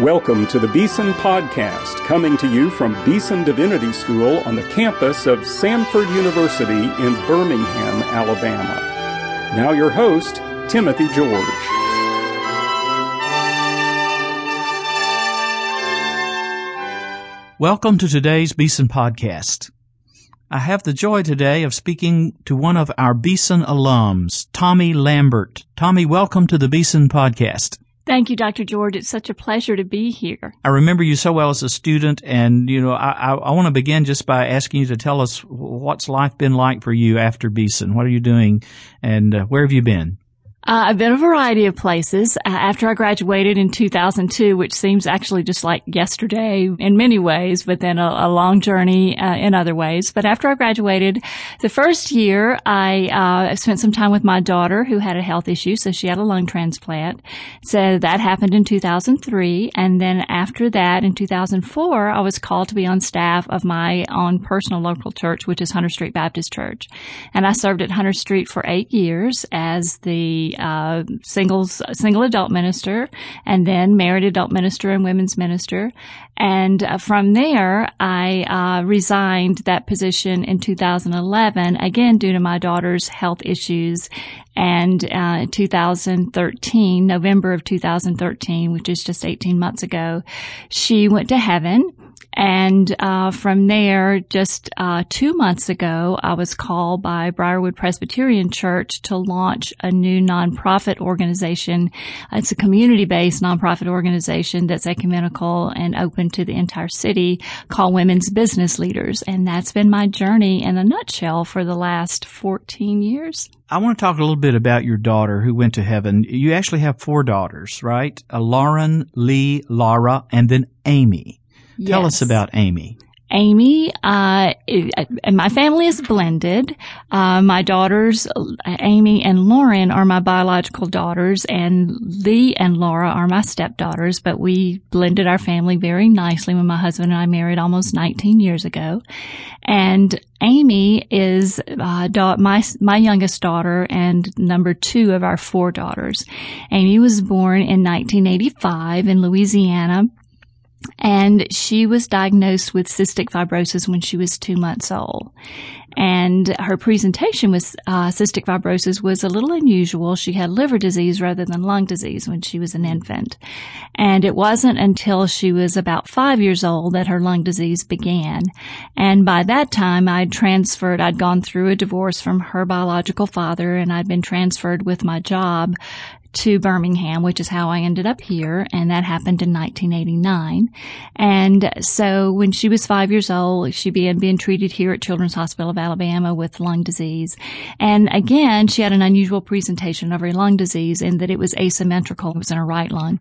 Welcome to the Beeson Podcast, coming to you from Beeson Divinity School on the campus of Samford University in Birmingham, Alabama. Now your host, Timothy George. Welcome to today's Beeson Podcast. I have the joy today of speaking to one of our Beeson alums, Tommy Lambert. Tommy, welcome to the Beeson Podcast. Thank you, Dr. George. It's such a pleasure to be here. I remember you so well as a student, and, you know, I want to begin just by asking you to tell us what's life been like for you after Beeson. What are you doing, and where have you been? I've been a variety of places. After I graduated in 2002, which seems actually just like yesterday in many ways, but then a long journey in other ways. But after I graduated, the first year, I spent some time with my daughter who had a health issue, so she had a lung transplant. So that happened in 2003. And then after that, in 2004, I was called to be on staff of my own personal local church, which is Hunter Street Baptist Church. And I served at Hunter Street for 8 years as the single adult minister, and then married adult minister and women's minister. And from there, I resigned that position in 2011, again due to my daughter's health issues. And in 2013, November of 2013, which is just 18 months ago, she went to heaven. And from there, just 2 months ago, I was called by Briarwood Presbyterian Church to launch a new nonprofit organization. It's a community-based nonprofit organization that's ecumenical and open to the entire city called Women's Business Leaders. And that's been my journey in a nutshell for the last 14 years. I want to talk a little bit about your daughter who went to heaven. You actually have 4 daughters, right? Lauren, Lee, Laura, and then Amy. Tell us about Amy. Amy, my family is blended. My daughters, Amy and Lauren, are my biological daughters, and Lee and Laura are my stepdaughters, but we blended our family very nicely when my husband and I married almost 19 years ago. And Amy is my youngest daughter and number 2 of our 4 daughters. Amy was born in 1985 in Louisiana. And she was diagnosed with cystic fibrosis when she was 2 months old. And her presentation with cystic fibrosis was a little unusual. She had liver disease rather than lung disease when she was an infant. And it wasn't until she was about 5 years old that her lung disease began. And by that time, I'd gone through a divorce from her biological father, and I'd been transferred with my job to Birmingham, which is how I ended up here, and that happened in 1989. And so when she was 5 years old, she began being treated here at Children's Hospital of Alabama with lung disease. And again, she had an unusual presentation of her lung disease in that it was asymmetrical. It was in her right lung.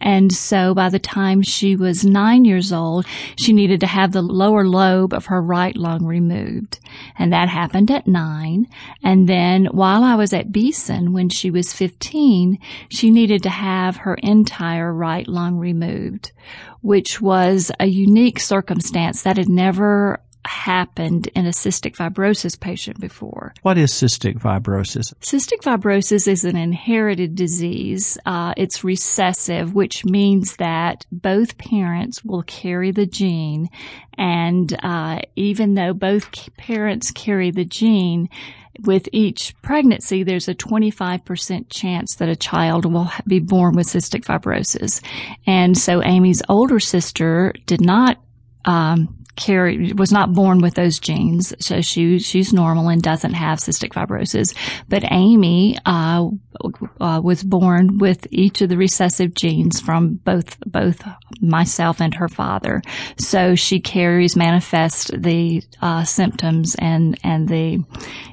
And so by the time she was 9 years old, she needed to have the lower lobe of her right lung removed. And that happened at 9. And then while I was at Beeson, when she was 15, she needed to have her entire right lung removed, which was a unique circumstance that had never happened in a cystic fibrosis patient before. What is cystic fibrosis? Cystic fibrosis is an inherited disease. It's recessive, which means that both parents will carry the gene. And even though both parents carry the gene, with each pregnancy, there's a 25% chance that a child will be born with cystic fibrosis. And so Amy's older sister did not was not born with those genes, so she's normal and doesn't have cystic fibrosis. But Amy was born with each of the recessive genes from both myself and her father. So she manifests the symptoms and the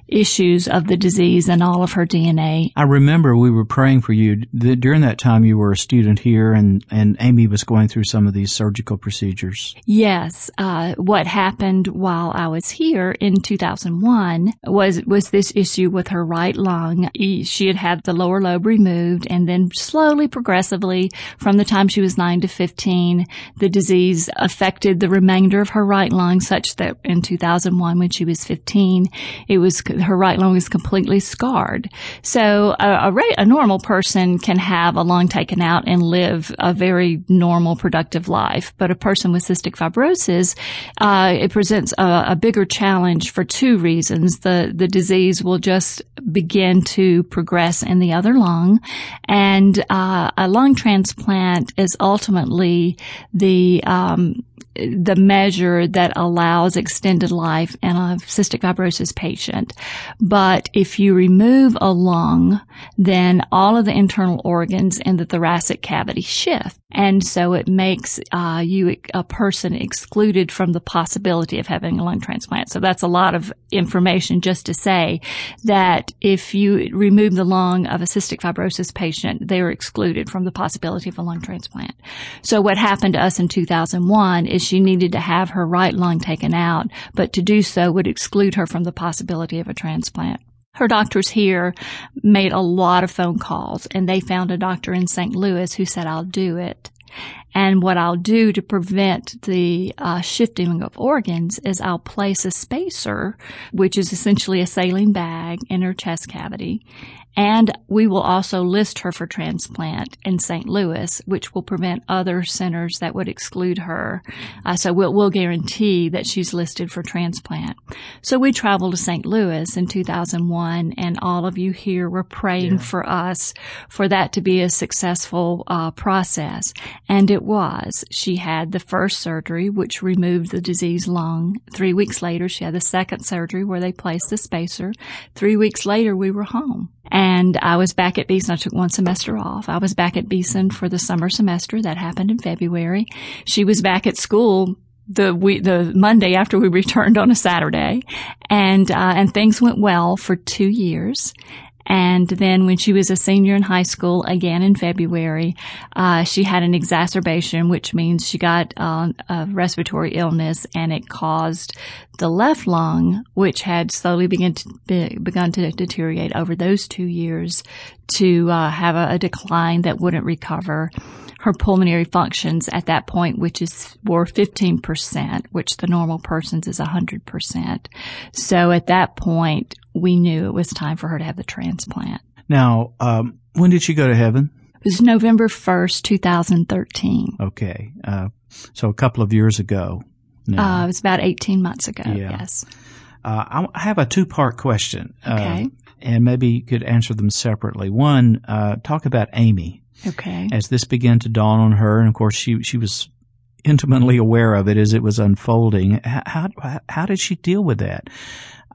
issues of the disease and all of her DNA. I remember we were praying for you. During that time, you were a student here, and Amy was going through some of these surgical procedures. Yes. What happened while I was here in 2001 was this issue with her right lung. She had the lower lobe removed, and then slowly, progressively, from the time she was 9 to 15, 2015, the disease affected the remainder of her right lung, such that in 2001, when she was 15, her right lung was completely scarred. So a normal person can have a lung taken out and live a very normal, productive life. But a person with cystic fibrosis, it presents a bigger challenge for two reasons. The disease will just begin to progress in the other lung, and a lung transplant is ultimately the measure that allows extended life in a cystic fibrosis patient. But if you remove a lung, then all of the internal organs in the thoracic cavity shift. And so it makes a person excluded from the possibility of having a lung transplant. So that's a lot of information just to say that if you remove the lung of a cystic fibrosis patient, they are excluded from the possibility of a lung transplant. So what happened to us in 2001 is she needed to have her right lung taken out, but to do so would exclude her from the possibility of a transplant. Her doctors here made a lot of phone calls, and they found a doctor in St. Louis who said, "I'll do it. And what I'll do to prevent the shifting of organs is I'll place a spacer, which is essentially a saline bag, in her chest cavity. And we will also list her for transplant in St. Louis, which will prevent other centers that would exclude her. So we'll guarantee that she's listed for transplant." So we traveled to St. Louis in 2001, and all of you here were praying for us for that to be a successful process. And it was. She had the first surgery, which removed the diseased lung. 3 weeks later, she had the second surgery where they placed the spacer. 3 weeks later, we were home. And I was back at Beeson. I took one semester off. I was back at Beeson for the summer semester. That happened in February. She was back at school the Monday after we returned on a Saturday. And things went well for 2 years. And then when she was a senior in high school, again in February, she had an exacerbation, which means she got a respiratory illness, and it caused the left lung, which had slowly begun to deteriorate over those 2 years, to have a decline that wouldn't recover. Her pulmonary functions at that point, which were 15%, which the normal person's is 100%. So at that point, we knew it was time for her to have the transplant. Now, when did she go to heaven? It was November 1st, 2013. Okay. So a couple of years ago. It was about 18 months ago, yes. I have a two-part question. Okay. And maybe you could answer them separately. One, talk about Amy. Okay. As this began to dawn on her, and of course she was intimately aware of it as it was unfolding, how did she deal with that?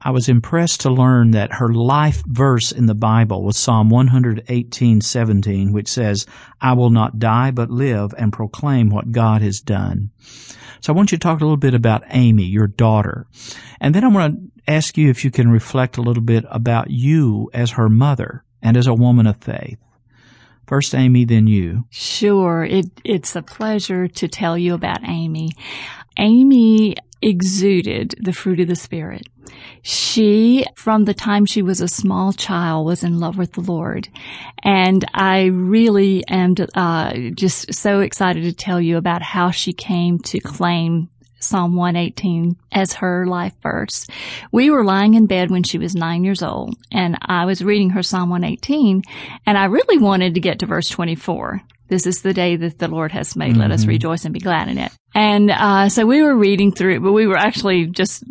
I was impressed to learn that her life verse in the Bible was Psalm 118:17, which says, "I will not die but live and proclaim what God has done." So I want you to talk a little bit about Amy, your daughter. And then I want to ask you if you can reflect a little bit about you as her mother and as a woman of faith. First Amy, then you. Sure. It's a pleasure to tell you about Amy. Amy exuded the fruit of the Spirit. She, from the time she was a small child, was in love with the Lord. And I really am just so excited to tell you about how she came to claim Psalm 118 as her life verse. We were lying in bed when she was 9 years old, and I was reading her Psalm 118, and I really wanted to get to verse 24. This is the day that the Lord has made. Let us rejoice and be glad in it. And so we were reading through it, but we were actually just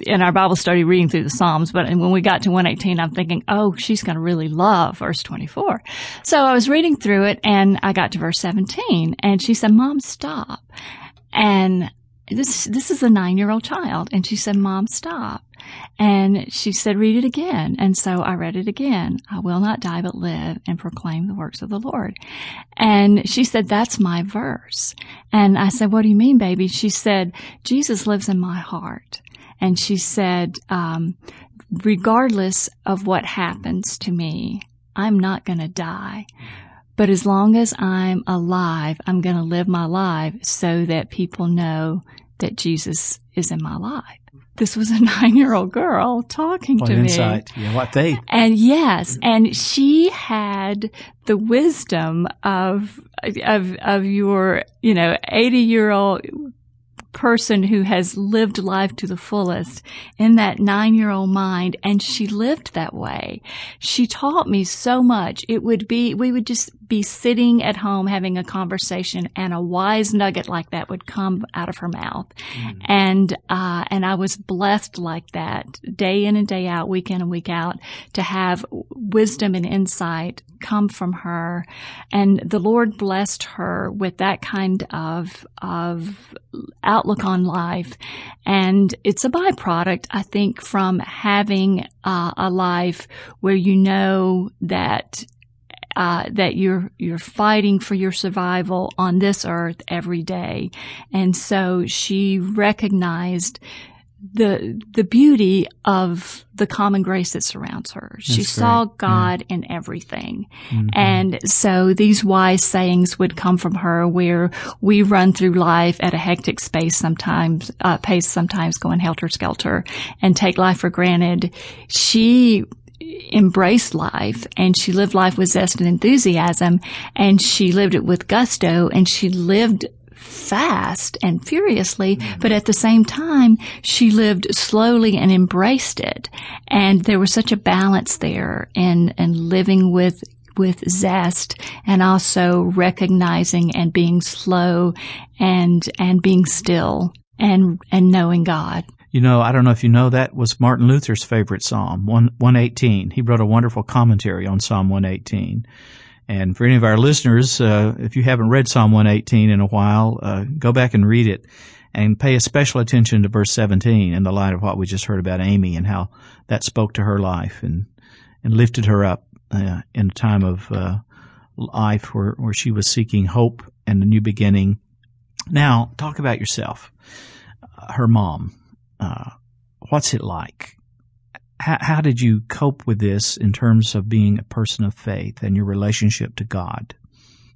in our Bible study reading through the Psalms. But when we got to 118, I'm thinking, oh, she's going to really love verse 24. So I was reading through it, and I got to verse 17, and she said, "Mom, stop." And this is a 9-year-old child. And she said, "Mom, stop." And she said, "Read it again." And so I read it again. "I will not die but live and proclaim the works of the Lord." And she said, "That's my verse." And I said, "What do you mean, baby?" She said, "Jesus lives in my heart." And she said, "Regardless of what happens to me, I'm not going to die. But as long as I'm alive, I'm going to live my life so that people know that Jesus is in my life. This was a 9-year-old girl talking to me. Insight. Yeah, what they. And yes, and she had the wisdom of your, 80-year-old person who has lived life to the fullest in that 9-year-old mind, and she lived that way. She taught me so much. We would just be sitting at home having a conversation, and a wise nugget like that would come out of her mouth. Mm. And I was blessed like that, day in and day out, week in and week out, to have wisdom and insight come from her. And the Lord blessed her with that kind of outlook on life. And it's a byproduct, I think, from having a life where you know that you're fighting for your survival on this earth every day. And so she recognized the beauty of the common grace that surrounds her. She saw God in everything. Mm-hmm. And so these wise sayings would come from her, where we run through life at a hectic pace sometimes, going helter-skelter, and take life for granted. She embraced life, and she lived life with zest and enthusiasm, and she lived it with gusto, and she lived fast and furiously, but at the same time, she lived slowly and embraced it. And there was such a balance there in living with zest, and also recognizing and being slow and being still and knowing God. I don't know if you know, that was Martin Luther's favorite Psalm, 118. He wrote a wonderful commentary on Psalm 118. And for any of our listeners, if you haven't read Psalm 118 in a while, go back and read it, and pay a special attention to verse 17 in the light of what we just heard about Amy and how that spoke to her life and lifted her up in a time of life where she was seeking hope and a new beginning. Now, talk about yourself, her mom. What's it like? How did you cope with this in terms of being a person of faith and your relationship to God?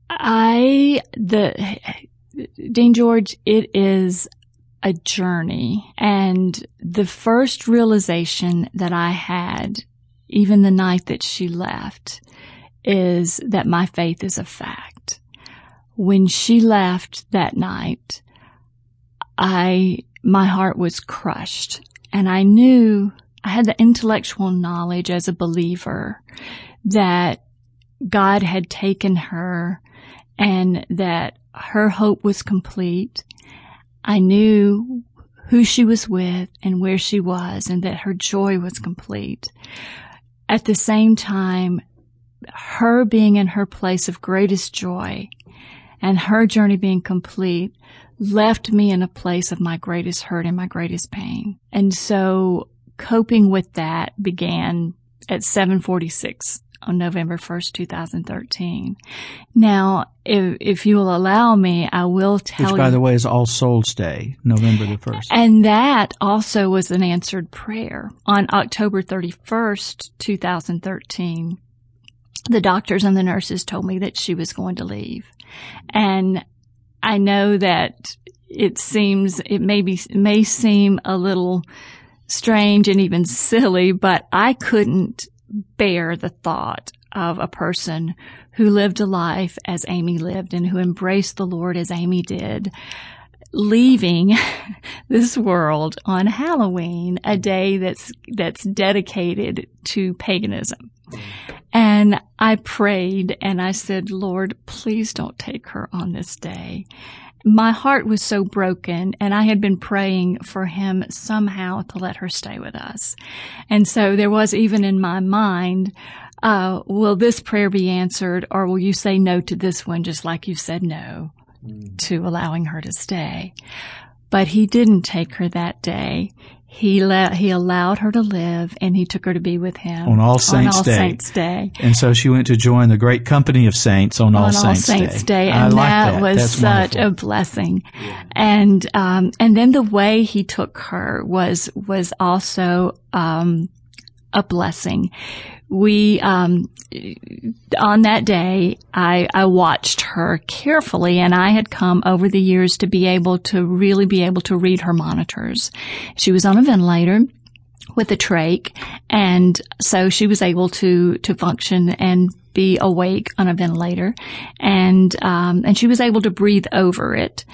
Dean George, it is a journey. And the first realization that I had, even the night that she left, is that my faith is a fact. When she left that night, my heart was crushed, and I knew I had the intellectual knowledge as a believer that God had taken her and that her hope was complete. I knew who she was with and where she was, and that her joy was complete. At the same time, her being in her place of greatest joy and her journey being complete left me in a place of my greatest hurt and my greatest pain. And so coping with that began at 7:46 on November 1st, 2013. Now, if you will allow me, I will tell you. Which, by the way, is All Souls Day, November the 1st. And that also was an answered prayer. On October 31st, 2013, the doctors and the nurses told me that she was going to leave. And I know that it may seem a little strange and even silly, but I couldn't bear the thought of a person who lived a life as Amy lived and who embraced the Lord as Amy did, leaving this world on Halloween, a day that's dedicated to paganism. And I prayed and I said, Lord, please don't take her on this day. My heart was so broken, and I had been praying for him somehow to let her stay with us. And so there was, even in my mind, will this prayer be answered, or will you say no to this one, just like you said no to allowing her to stay? But he didn't take her that day. He allowed her to live, and he took her to be with him on All Saints Day. And so she went to join the great company of saints on All Saints Day. And that was such a blessing. Yeah. And then the way he took her was also a blessing. we, on that day, I watched her carefully, and I had come over the years to be able to really be able to read her monitors. She was on a ventilator with a trach, and so she was able to function and be awake on a ventilator, and she was able to breathe over it.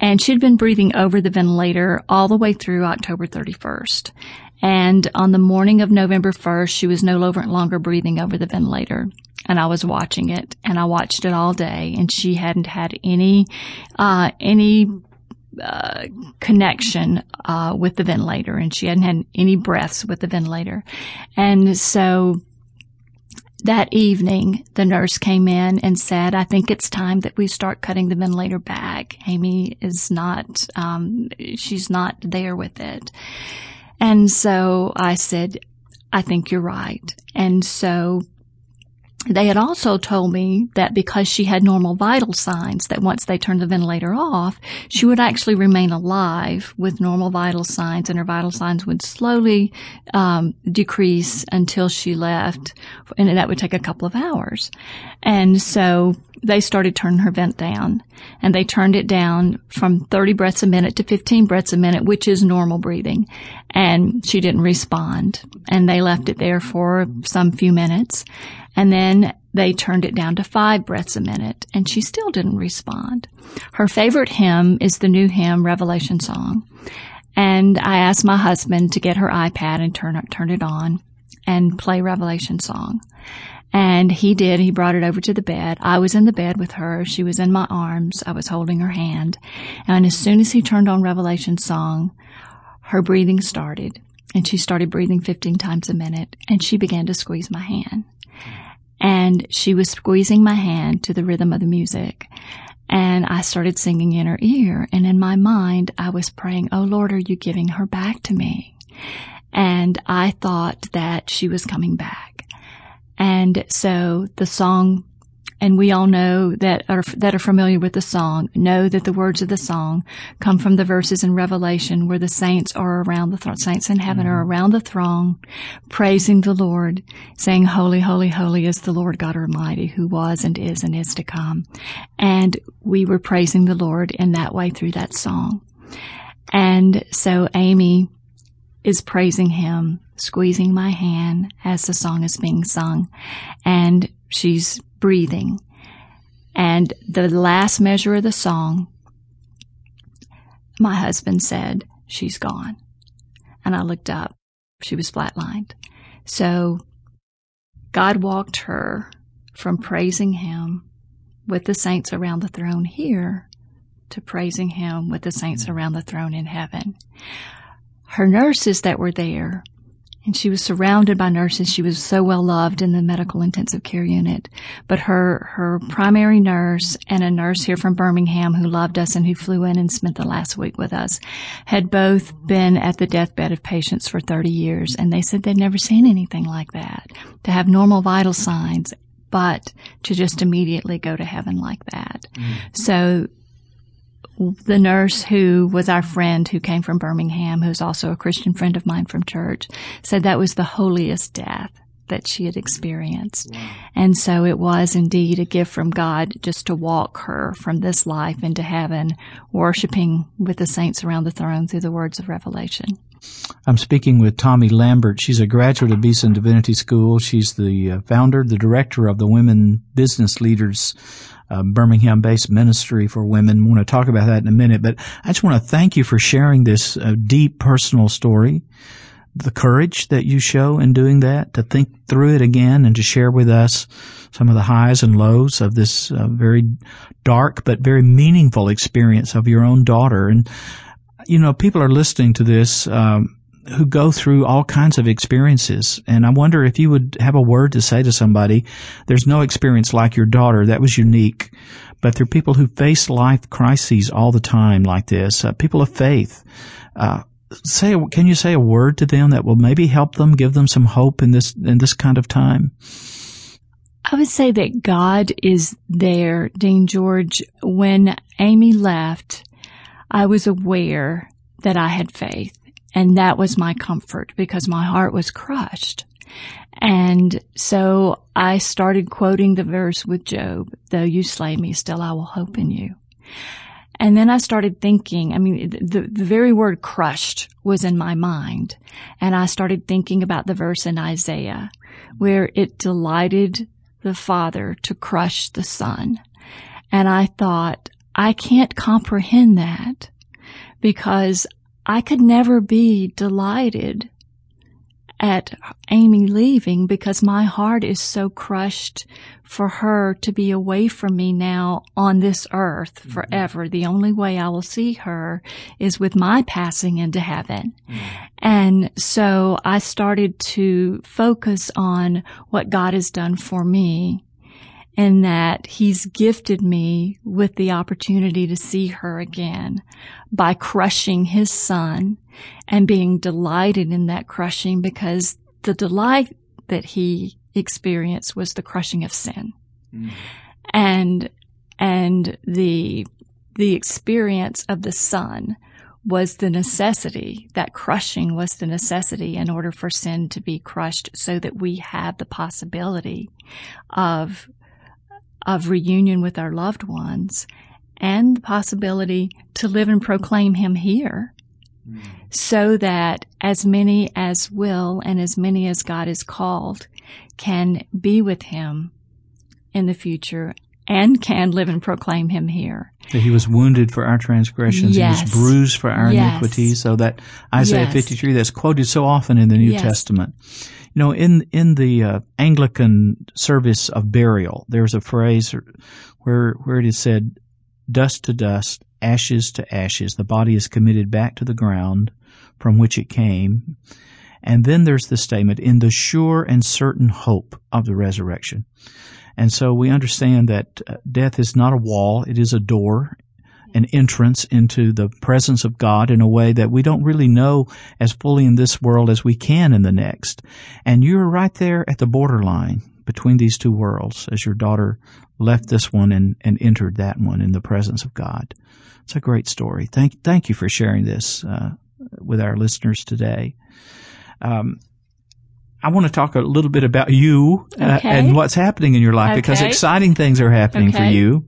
And she'd been breathing over the ventilator all the way through October 31st. And on the morning of November 1st, she was no longer breathing over the ventilator. And I was watching it, and I watched it all day, and she hadn't had any connection with the ventilator, and she hadn't had any breaths with the ventilator. And so that evening, the nurse came in and said, I think it's time that we start cutting the ventilator back. Amy is not, she's not there with it. And so I said, I think you're right. And so they had also told me that because she had normal vital signs, that once they turned the ventilator off, she would actually remain alive with normal vital signs, and her vital signs would slowly decrease until she left, and that would take a couple of hours. And so they started turning her vent down, and they turned it down from 30 breaths a minute to 15 breaths a minute, which is normal breathing, and she didn't respond, and they left it there for some few minutes, and then they turned it down to 5 breaths a minute, and she still didn't respond. Her favorite hymn is the new hymn, Revelation Song, and I asked my husband to get her iPad and turn it on and play Revelation Song. And he did. He brought it over to the bed. I was in the bed with her. She was in my arms. I was holding her hand. And as soon as he turned on Revelation Song, her breathing started. And she started breathing 15 times a minute. And she began to squeeze my hand. And she was squeezing my hand to the rhythm of the music. And I started singing in her ear. And in my mind, I was praying, oh, Lord, are you giving her back to me? And I thought that she was coming back. And so the song, and we all know that are familiar with the song, know that the words of the song come from the verses in Revelation where the saints are around the throne, saints in heaven are around the throne, praising the Lord, saying, holy, holy, holy is the Lord God Almighty, who was and is to come. And we were praising the Lord in that way through that song. And so Amy is praising him, squeezing my hand as the song is being sung, and she's breathing. And the last measure of the song, my husband said, she's gone. And I looked up. She was flatlined. So God walked her from praising him with the saints around the throne here to praising him with the saints around the throne in heaven. Her nurses that were there, and she was surrounded by nurses. She was so well loved in the medical intensive care unit. But her primary nurse and a nurse here from Birmingham who loved us and who flew in and spent the last week with us had both been at the deathbed of patients for 30 years. And they said they'd never seen anything like that, to have normal vital signs, but to just immediately go to heaven like that. Mm. So the nurse who was our friend who came from Birmingham, who's also a Christian friend of mine from church, said that was the holiest death that she had experienced. Wow. And so it was indeed a gift from God just to walk her from this life into heaven, worshiping with the saints around the throne through the words of Revelation. I'm speaking with Tommy Lambert. She's a graduate of Beeson Divinity School. She's the founder, the director of the Women's Business Leaders, Birmingham-based ministry for women. We're going to talk about that in a minute, but I just want to thank you for sharing this deep personal story, the courage that you show in doing that, to think through it again and to share with us some of the highs and lows of this very dark but very meaningful experience of your own daughter. And you know, people are listening to this who go through all kinds of experiences, and I wonder if you would have a word to say to somebody. There's no experience like your daughter. That was unique. But there are people who face life crises all the time like this, people of faith. Can you say a word to them that will maybe help them, give them some hope in this kind of time? I would say that God is there, Dean George. When Amy left, I was aware that I had faith, and that was my comfort because my heart was crushed. And so I started quoting the verse with Job, though you slay me, still I will hope in you. And then I started thinking, I mean, the very word crushed was in my mind. And I started thinking about the verse in Isaiah where it delighted the Father to crush the Son. And I thought, I can't comprehend that because I could never be delighted at Amy leaving because my heart is so crushed for her to be away from me now on this earth forever. Mm-hmm. The only way I will see her is with my passing into heaven. Mm-hmm. And so I started to focus on what God has done for me and that He's gifted me with the opportunity to see her again by crushing His Son and being delighted in that crushing because the delight that He experienced was the crushing of sin. Mm. And the experience of the Son was the necessity, that crushing was the necessity in order for sin to be crushed so that we have the possibility of reunion with our loved ones and the possibility to live and proclaim Him here so that as many as will and as many as God is called can be with Him in the future and can live and proclaim Him here. That He was wounded for our transgressions. Yes. He was bruised for our iniquities. So that Isaiah 53 that's quoted so often in the New Testament. You know, in the Anglican service of burial, there's a phrase where it is said, dust to dust, ashes to ashes, the body is committed back to the ground from which it came. And then there's the statement, in the sure and certain hope of the resurrection. And so we understand that death is not a wall, it is a door. An entrance into the presence of God in a way that we don't really know as fully in this world as we can in the next. And you're right there at the borderline between these two worlds as your daughter left this one and entered that one in the presence of God. It's a great story. Thank you for sharing this with our listeners today. I want to talk a little bit about you and what's happening in your life because exciting things are happening for you.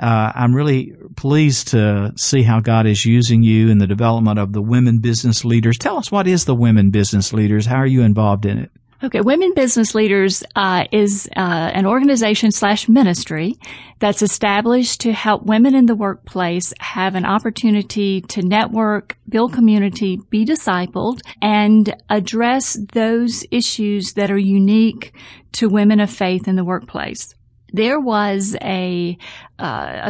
I'm really pleased to see how God is using you in the development of the Women Business Leaders. Tell us, what is the Women Business Leaders? How are you involved in it? Okay, Women Business Leaders is an organization / ministry that's established to help women in the workplace have an opportunity to network, build community, be discipled, and address those issues that are unique to women of faith in the workplace. There was a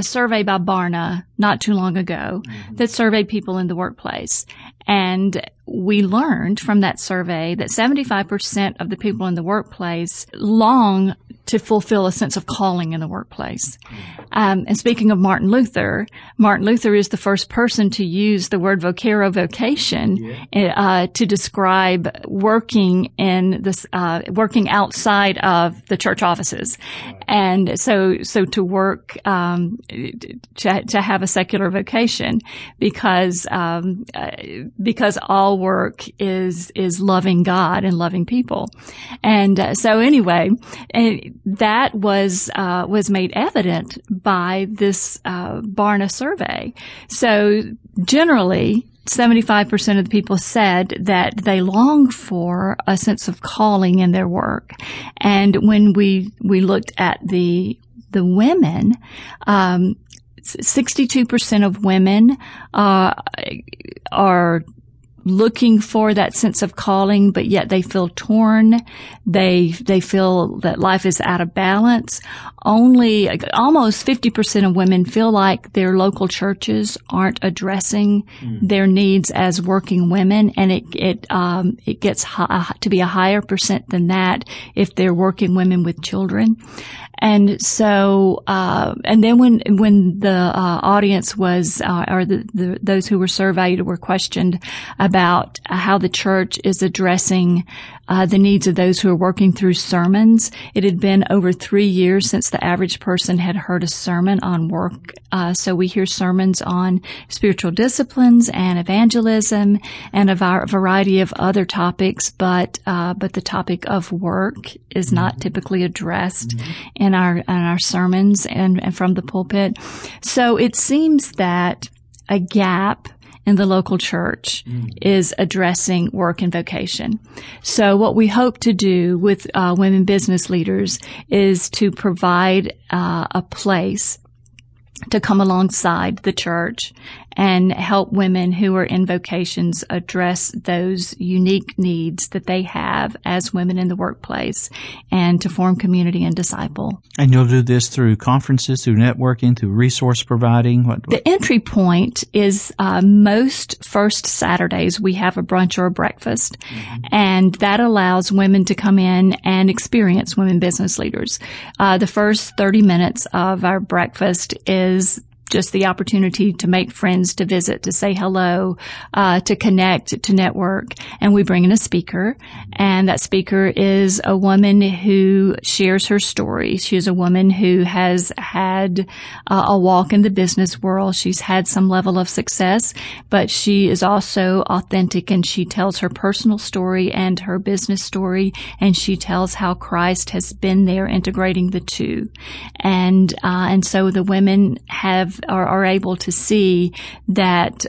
survey by Barna not too long ago that surveyed people in the workplace. And we learned from that survey that 75% of the people in the workplace long to fulfill a sense of calling in the workplace. And speaking of Martin Luther is the first person to use the word vocare, vocation, to describe working in this, working outside of the church offices. And so to work, to have a secular vocation because all work is loving God and loving people. And so anyway, that was made evident by this Barna survey. So generally, 75% of the people said that they long for a sense of calling in their work. And when we looked at the women, 62% of women are looking for that sense of calling, but yet they feel torn. They feel that life is out of balance. Almost 50% of women feel like their local churches aren't addressing their needs as working women, and it gets to be a higher percent than that if they're working women with children. And so, and then when the audience was, or those who were surveyed were questioned about how the church is addressing the needs of those who are working through sermons. It had been over 3 years since the average person had heard a sermon on work. So we hear sermons on spiritual disciplines and evangelism and a variety of other topics, but the topic of work is not typically addressed in our sermons and from the pulpit. So it seems that a gap in the local church is addressing work and vocation. So what we hope to do with Women Business Leaders is to provide a place to come alongside the church and help women who are in vocations address those unique needs that they have as women in the workplace and to form community and disciple. And you'll do this through conferences, through networking, through resource providing? The entry point is most first Saturdays we have a brunch or a breakfast, and that allows women to come in and experience Women Business Leaders. The first 30 minutes of our breakfast is just the opportunity to make friends, to visit, to say hello, to connect, to network. And we bring in a speaker, and that speaker is a woman who shares her story. She is a woman who has had a walk in the business world. She's had some level of success, but she is also authentic, and she tells her personal story and her business story, and she tells how Christ has been there integrating the two. And so the women are able to see that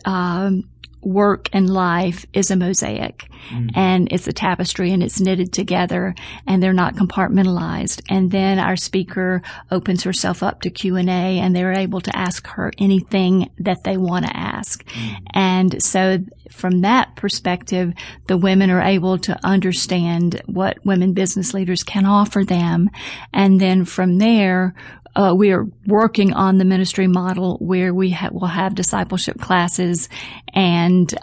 work and life is a mosaic, and it's a tapestry, and it's knitted together, and they're not compartmentalized. And then our speaker opens herself up to Q&A, and they're able to ask her anything that they want to ask. And so from that perspective, the women are able to understand what Women Business Leaders can offer them. And then from there, we are working on the ministry model where we will have discipleship classes and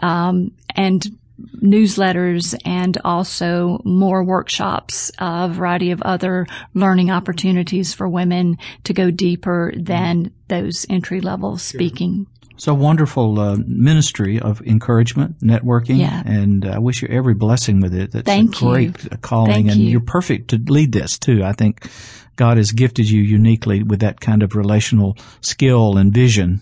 newsletters, and also more workshops, a variety of other learning opportunities for women to go deeper than those entry-level speaking. Sure. So wonderful ministry of encouragement, networking, and I wish you every blessing with it. That's Thank a great you. Calling, Thank and you. You're perfect to lead this, too. I think God has gifted you uniquely with that kind of relational skill and vision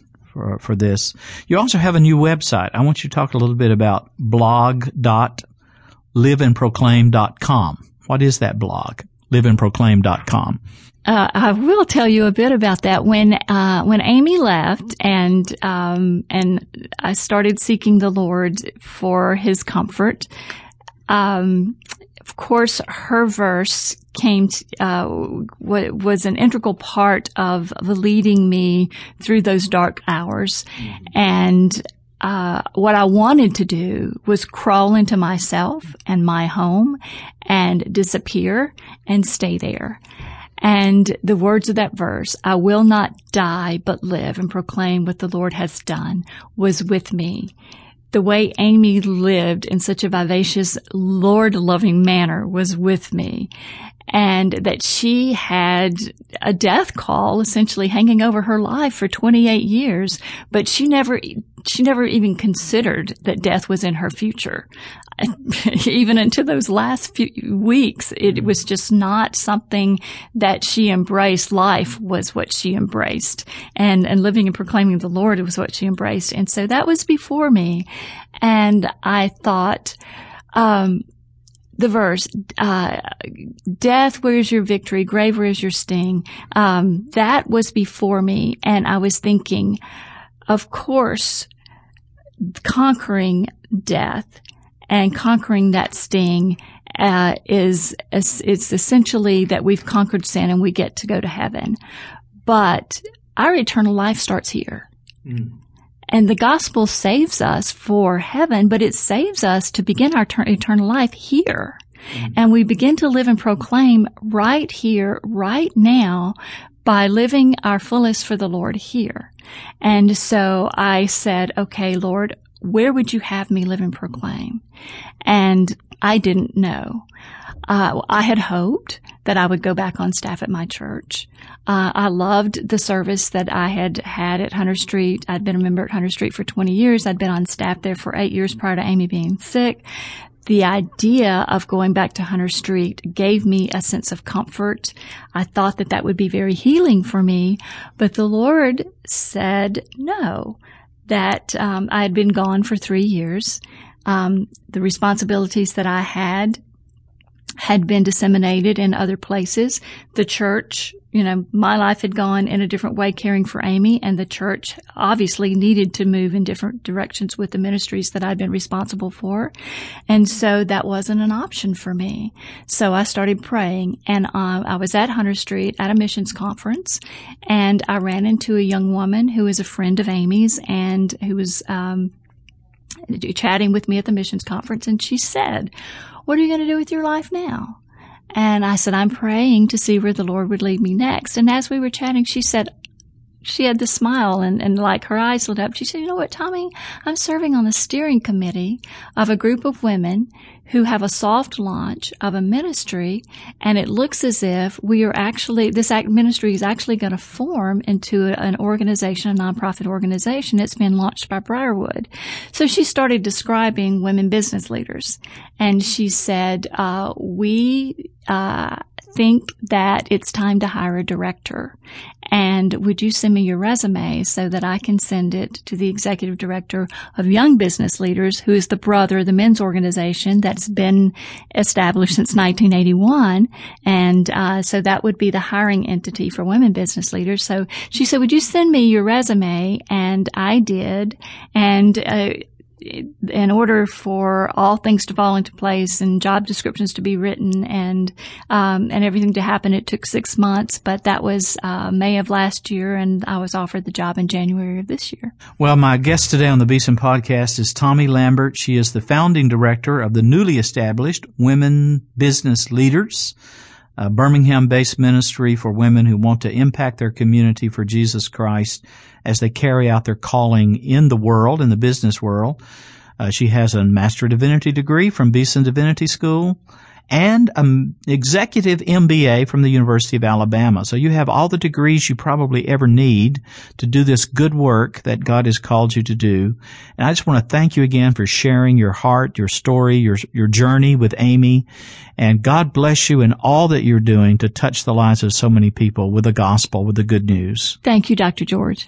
for this. You also have a new website. I want you to talk a little bit about blog.liveandproclaim.com. What is that blog, liveandproclaim.com? I will tell you a bit about that. When Amy left and I started seeking the Lord for his comfort, of course, her verse was an integral part of leading me through those dark hours. And what I wanted to do was crawl into myself and my home and disappear and stay there. And the words of that verse, I will not die but live and proclaim what the Lord has done, was with me. The way Amy lived in such a vivacious, Lord-loving manner was with me. And that she had a death call essentially hanging over her life for 28 years, but she never even considered that death was in her future. Even into those last few weeks, it was just not something that she embraced. Life was what she embraced, and living and proclaiming the Lord was what she embraced. And so that was before me. And I thought, the verse, death, where is your victory? Grave, where is your sting? That was before me. And I was thinking, of course, conquering death and conquering that sting it's essentially that we've conquered sin and we get to go to heaven. But our eternal life starts here. And the gospel saves us for heaven, but it saves us to begin our eternal life here. And we begin to live and proclaim right here, right now, by living our fullest for the Lord here. And so I said, okay, Lord, where would you have me live and proclaim? And I didn't know. I had hoped that I would go back on staff at my church. I loved the service that I had had at Hunter Street. I'd been a member at Hunter Street for 20 years. I'd been on staff there for 8 years prior to Amy being sick. The idea of going back to Hunter Street gave me a sense of comfort. I thought that that would be very healing for me, but the Lord said no, that I had been gone for 3 years. The responsibilities that I had been disseminated in other places. The church, my life had gone in a different way caring for Amy, and the church obviously needed to move in different directions with the ministries that I'd been responsible for. And so that wasn't an option for me. So I started praying, and I was at Hunter Street at a missions conference, and I ran into a young woman who is a friend of Amy's and who was chatting with me at the missions conference, and she said, "What are you going to do with your life now?" And I said, "I'm praying to see where the Lord would lead me next." And as we were chatting, she said, she had this smile and like her eyes lit up. She said, "You know what, Tommy, I'm serving on the steering committee of a group of women who have a soft launch of a ministry, and it looks as if this ministry is actually going to form into an organization, a nonprofit organization. It's been launched by Briarwood." So she started describing women business leaders, and she said, we think that it's time to hire a director, and would you send me your resume so that I can send it to the executive director of Young Business Leaders, who is the brother of the men's organization that's been established since 1981, and so that would be the hiring entity for women business leaders. So she said, "Would you send me your resume?" And I did, and in order for all things to fall into place and job descriptions to be written and everything to happen, it took 6 months, but that was May of last year, and I was offered the job in January of this year. Well, my guest today on the Beeson Podcast is Tommy Lambert. She is the founding director of the newly established Women Business Leaders, a Birmingham-based ministry for women who want to impact their community for Jesus Christ as they carry out their calling in the world, in the business world. She has a Master of Divinity degree from Beeson Divinity School and an executive MBA from the University of Alabama. So you have all the degrees you probably ever need to do this good work that God has called you to do. And I just want to thank you again for sharing your heart, your story, your journey with Amy. And God bless you in all that you're doing to touch the lives of so many people with the gospel, with the good news. Thank you, Dr. George.